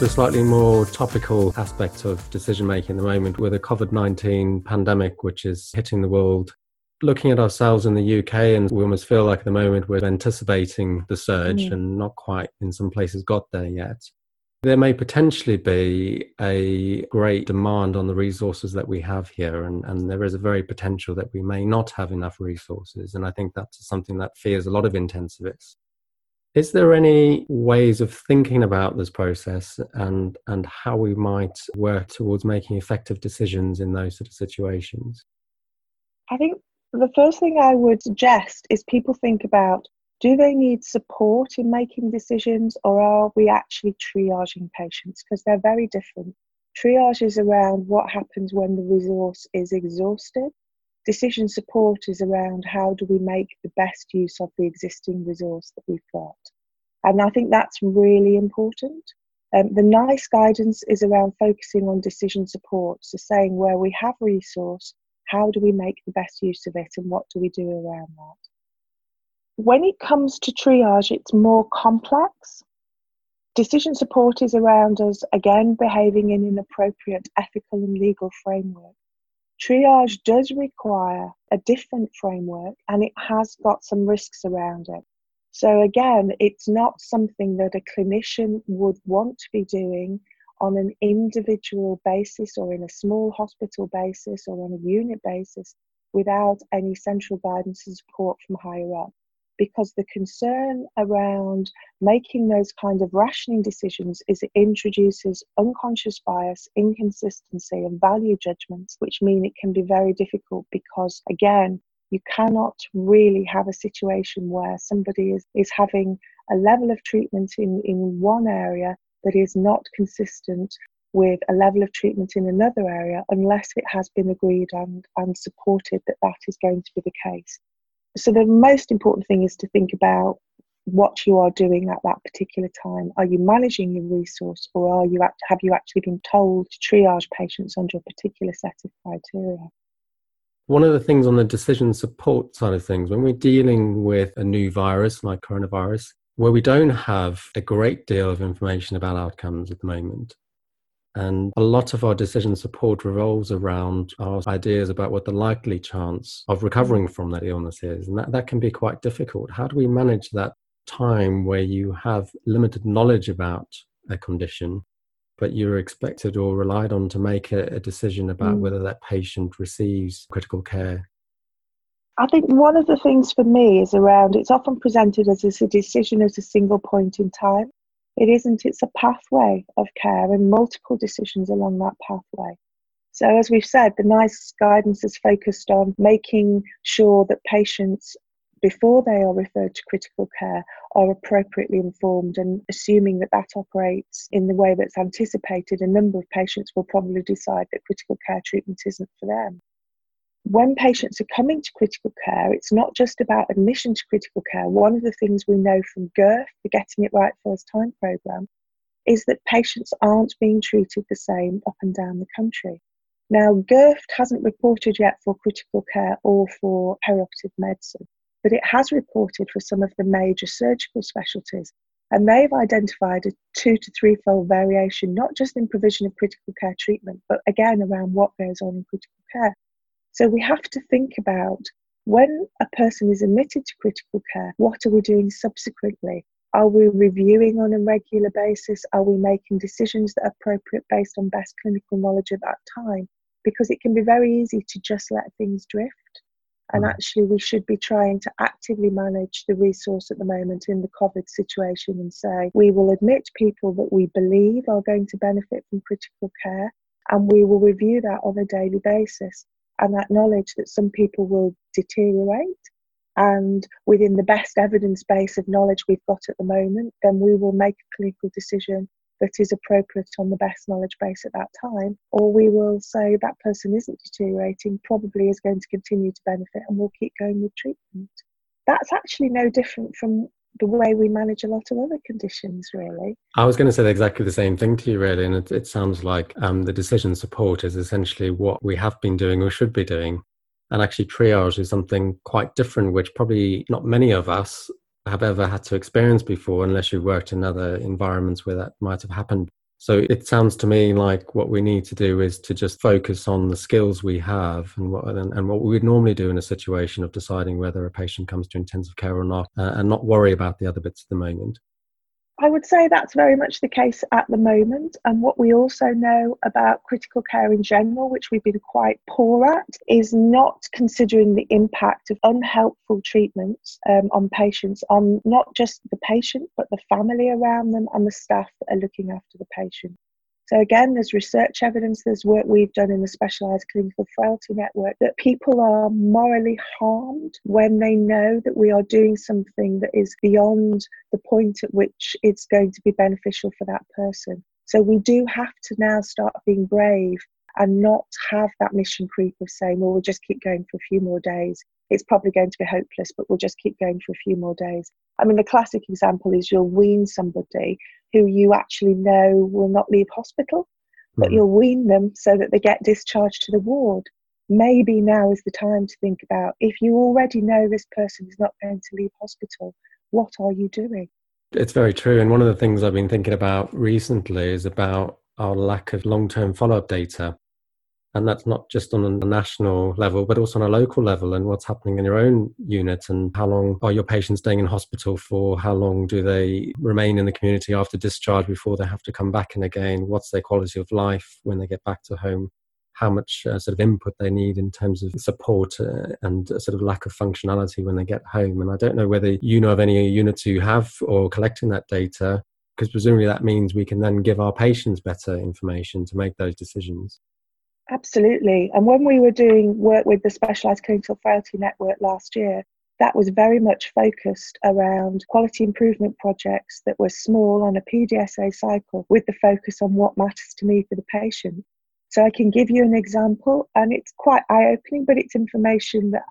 The slightly more topical aspect of decision-making at the moment with the COVID-19 pandemic, which is hitting the world. Looking at ourselves in the UK, and we almost feel like at the moment we're anticipating the surge and not quite in some places got there yet. There may potentially be a great demand on the resources that we have here, and there is a very potential that we may not have enough resources. And I think that's something that fears a lot of intensivists. Is there any ways of thinking about this process and how we might work towards making effective decisions in those sort of situations? I think the first thing I would suggest is people think about, do they need support in making decisions, or are we actually triaging patients? Because they're very different. Triage is around what happens when the resource is exhausted. Decision support is around how do we make the best use of the existing resource that we've got. And I think that's really important. The NICE guidance is around focusing on decision support, so saying where we have resource, how do we make the best use of it and what do we do around that. When it comes to triage, it's more complex. Decision support is around us, again, behaving in an appropriate ethical and legal framework. Triage does require a different framework and it has got some risks around it. So again, it's not something that a clinician would want to be doing on an individual basis or in a small hospital basis or on a unit basis without any central guidance and support from higher up. Because the concern around making those kind of rationing decisions is it introduces unconscious bias, inconsistency and value judgments, which mean it can be very difficult because, again, you cannot really have a situation where somebody is having a level of treatment in one area that is not consistent with a level of treatment in another area unless it has been agreed and supported that is going to be the case. So the most important thing is to think about what you are doing at that particular time. Are you managing your resource, or have you actually been told to triage patients under a particular set of criteria? One of the things on the decision support side of things, when we're dealing with a new virus like coronavirus, where we don't have a great deal of information about outcomes at the moment, and a lot of our decision support revolves around our ideas about what the likely chance of recovering from that illness is. And that can be quite difficult. How do we manage that time where you have limited knowledge about a condition, but you're expected or relied on to make a decision about whether that patient receives critical care? I think one of the things for me is around, it's often presented as a decision at a single point in time. It isn't, it's a pathway of care and multiple decisions along that pathway. So as we've said, the NICE guidance is focused on making sure that patients, before they are referred to critical care, are appropriately informed, and assuming that operates in the way that's anticipated, a number of patients will probably decide that critical care treatment isn't for them. When patients are coming to critical care, it's not just about admission to critical care. One of the things we know from GERF, the Getting It Right First Time programme, is that patients aren't being treated the same up and down the country. Now, GERF hasn't reported yet for critical care or for perioperative medicine, but it has reported for some of the major surgical specialties. And they've identified a 2 to 3-fold variation, not just in provision of critical care treatment, but again around what goes on in critical care. So we have to think about, when a person is admitted to critical care, what are we doing subsequently? Are we reviewing on a regular basis? Are we making decisions that are appropriate based on best clinical knowledge at that time? Because it can be very easy to just let things drift. And actually, we should be trying to actively manage the resource at the moment in the COVID situation and say, we will admit people that we believe are going to benefit from critical care, and we will review that on a daily basis. And acknowledge that some people will deteriorate, and within the best evidence base of knowledge we've got at the moment, then we will make a clinical decision that is appropriate on the best knowledge base at that time, or we will say that person isn't deteriorating, probably is going to continue to benefit, and we'll keep going with treatment. That's actually no different from the way we manage a lot of other conditions, really. I was going to say exactly the same thing to you, really, and it sounds like the decision support is essentially what we have been doing or should be doing, and actually triage is something quite different, which probably not many of us have ever had to experience before, unless you worked in other environments where that might have happened. So it sounds to me like what we need to do is to just focus on the skills we have and what we would normally do in a situation of deciding whether a patient comes to intensive care or not, and not worry about the other bits at the moment. I would say that's very much the case at the moment. And what we also know about critical care in general, which we've been quite poor at, is not considering the impact of unhelpful treatments on patients, on not just the patient, but the family around them and the staff that are looking after the patient. So again, there's research evidence, there's work we've done in the Specialised Clinical Frailty Network, that people are morally harmed when they know that we are doing something that is beyond the point at which it's going to be beneficial for that person. So we do have to now start being brave and not have that mission creep of saying, well, we'll just keep going for a few more days. It's probably going to be hopeless, but we'll just keep going for a few more days. I mean, the classic example is you'll wean somebody who you actually know will not leave hospital, but you'll wean them so that they get discharged to the ward. Maybe now is the time to think about, if you already know this person is not going to leave hospital, what are you doing? It's very true. And one of the things I've been thinking about recently is about our lack of long-term follow-up data. And that's not just on a national level, but also on a local level, and what's happening in your own unit, and how long are your patients staying in hospital for? How long do they remain in the community after discharge before they have to come back in again? What's their quality of life when they get back to home? How much sort of input they need in terms of support and sort of lack of functionality when they get home? And I don't know whether you know of any units who have or collecting that data, because presumably that means we can then give our patients better information to make those decisions. Absolutely. And when we were doing work with the Specialised Clinical Frailty Network last year, that was very much focused around quality improvement projects that were small on a PDSA cycle, with the focus on what matters to me for the patient. So I can give you an example, and it's quite eye-opening, but it's information that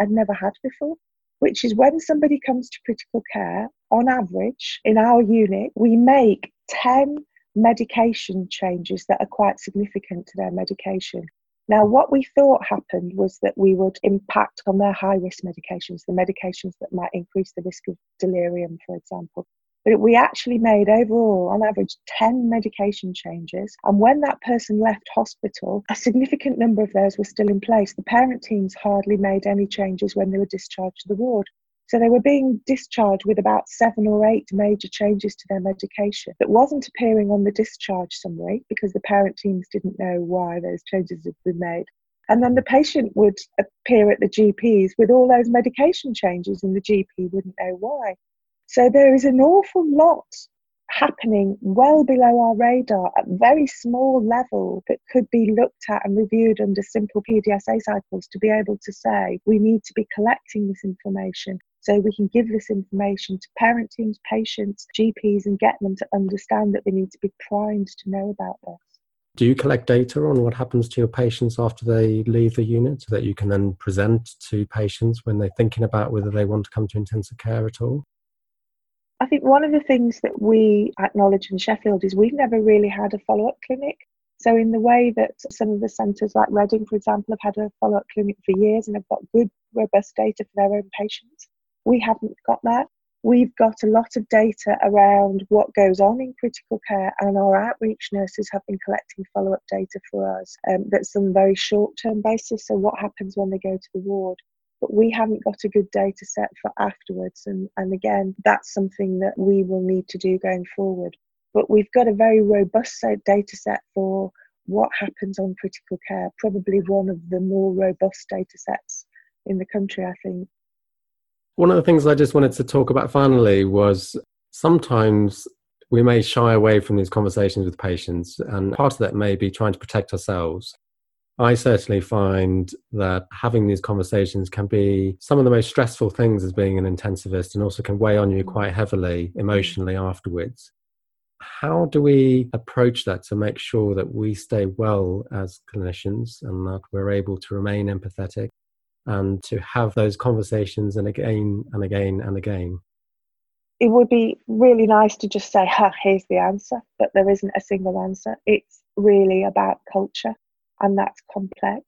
I'd never had before, which is when somebody comes to critical care, on average, in our unit, we make 10 medication changes that are quite significant to their medication. Now, what we thought happened was that we would impact on their high-risk medications, the medications that might increase the risk of delirium, for example. But we actually made overall, on average, 10 medication changes. And when that person left hospital, a significant number of those were still in place. The parent teams hardly made any changes when they were discharged to the ward. So they were being discharged with about 7 or 8 major changes to their medication that wasn't appearing on the discharge summary because the parent teams didn't know why those changes had been made. And then the patient would appear at the GPs with all those medication changes and the GP wouldn't know why. So there is an awful lot happening well below our radar at very small level that could be looked at and reviewed under simple PDSA cycles to be able to say, we need to be collecting this information so we can give this information to parent teams, patients, GPs, and get them to understand that they need to be primed to know about this. Do you collect data on what happens to your patients after they leave the unit so that you can then present to patients when they're thinking about whether they want to come to intensive care at all? I think one of the things that we acknowledge in Sheffield is we've never really had a follow-up clinic. So in the way that some of the centres like Reading, for example, have had a follow-up clinic for years and have got good, robust data for their own patients, we haven't got that. We've got a lot of data around what goes on in critical care, and our outreach nurses have been collecting follow-up data for us that's on a very short-term basis, so what happens when they go to the ward. But we haven't got a good data set for afterwards. And again, that's something that we will need to do going forward. But we've got a very robust data set for what happens on critical care, probably one of the more robust data sets in the country, I think. One of the things I just wanted to talk about finally was sometimes we may shy away from these conversations with patients, and part of that may be trying to protect ourselves. I certainly find that having these conversations can be some of the most stressful things as being an intensivist, and also can weigh on you quite heavily emotionally afterwards. How do we approach that to make sure that we stay well as clinicians and that we're able to remain empathetic and to have those conversations and again and again and again? It would be really nice to just say, here's the answer, but there isn't a single answer. It's really about culture. And that's complex.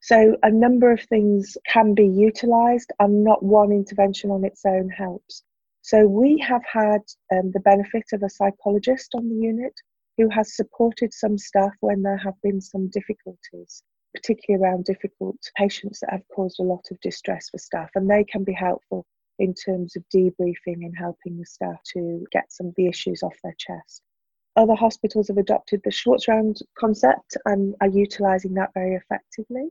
So a number of things can be utilised, and not one intervention on its own helps. So we have had the benefit of a psychologist on the unit who has supported some staff when there have been some difficulties, particularly around difficult patients that have caused a lot of distress for staff. And they can be helpful in terms of debriefing and helping the staff to get some of the issues off their chest. Other hospitals have adopted the shorts round concept and are utilising that very effectively.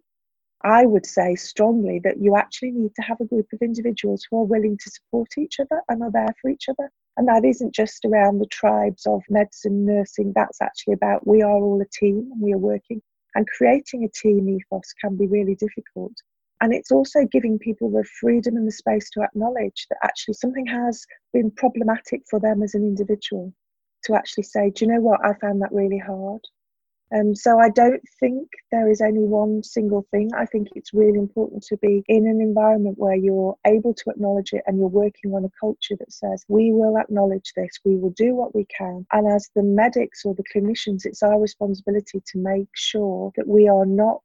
I would say strongly that you actually need to have a group of individuals who are willing to support each other and are there for each other. And that isn't just around the tribes of medicine, nursing. That's actually about we are all a team and we are working. And creating a team ethos can be really difficult. And it's also giving people the freedom and the space to acknowledge that actually something has been problematic for them as an individual, to actually say, do you know what, I found that really hard. So I don't think there is any one single thing. I think it's really important to be in an environment where you're able to acknowledge it and you're working on a culture that says, we will acknowledge this, we will do what we can. And as the medics or the clinicians, it's our responsibility to make sure that we are not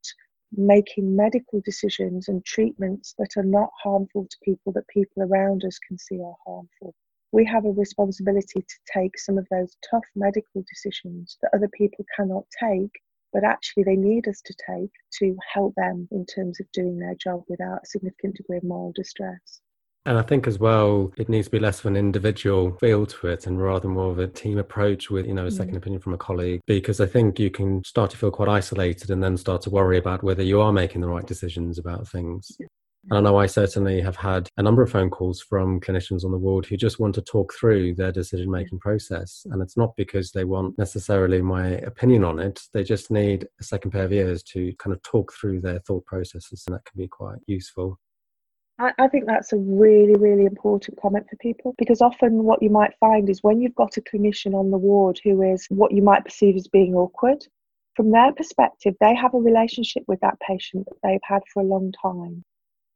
making medical decisions and treatments that are not harmful to people, that people around us can see are harmful. We have a responsibility to take some of those tough medical decisions that other people cannot take, but actually they need us to take to help them in terms of doing their job without a significant degree of moral distress. And I think as well, it needs to be less of an individual feel to it and rather more of a team approach with, a second opinion from a colleague, because I think you can start to feel quite isolated and then start to worry about whether you are making the right decisions about things. Yeah. I know I certainly have had a number of phone calls from clinicians on the ward who just want to talk through their decision-making process. And it's not because they want necessarily my opinion on it. They just need a second pair of ears to kind of talk through their thought processes. And that can be quite useful. I think that's a really, really important comment for people, because often what you might find is when you've got a clinician on the ward who is what you might perceive as being awkward, from their perspective, they have a relationship with that patient that they've had for a long time.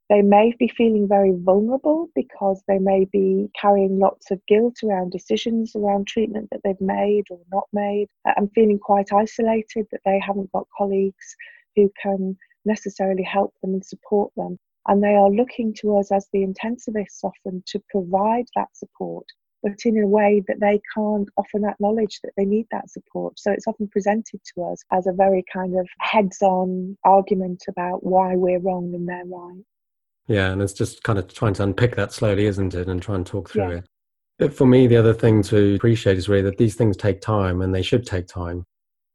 They may be feeling very vulnerable because they may be carrying lots of guilt around decisions, around treatment that they've made or not made, and feeling quite isolated that they haven't got colleagues who can necessarily help them and support them. And they are looking to us as the intensivists often to provide that support, but in a way that they can't often acknowledge that they need that support. So it's often presented to us as a very kind of heads-on argument about why we're wrong and they're right. Yeah, and it's just kind of trying to unpick that slowly, isn't it, and try and talk through it. But for me, the other thing to appreciate is really that these things take time, and they should take time.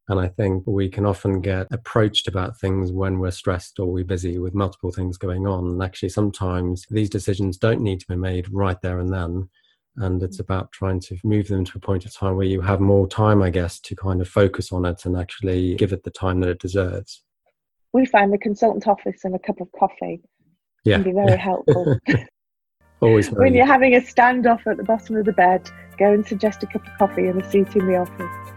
And I think we can often get approached about things when we're stressed or we're busy with multiple things going on. And actually, sometimes these decisions don't need to be made right there and then. And it's about trying to move them to a point of time where you have more time, I guess, to kind of focus on it and actually give it the time that it deserves. We find the consultant office and a cup of coffee. Yeah. Can be very helpful. Always. When you're having a standoff at the bottom of the bed, go and suggest a cup of coffee and a seat in the office.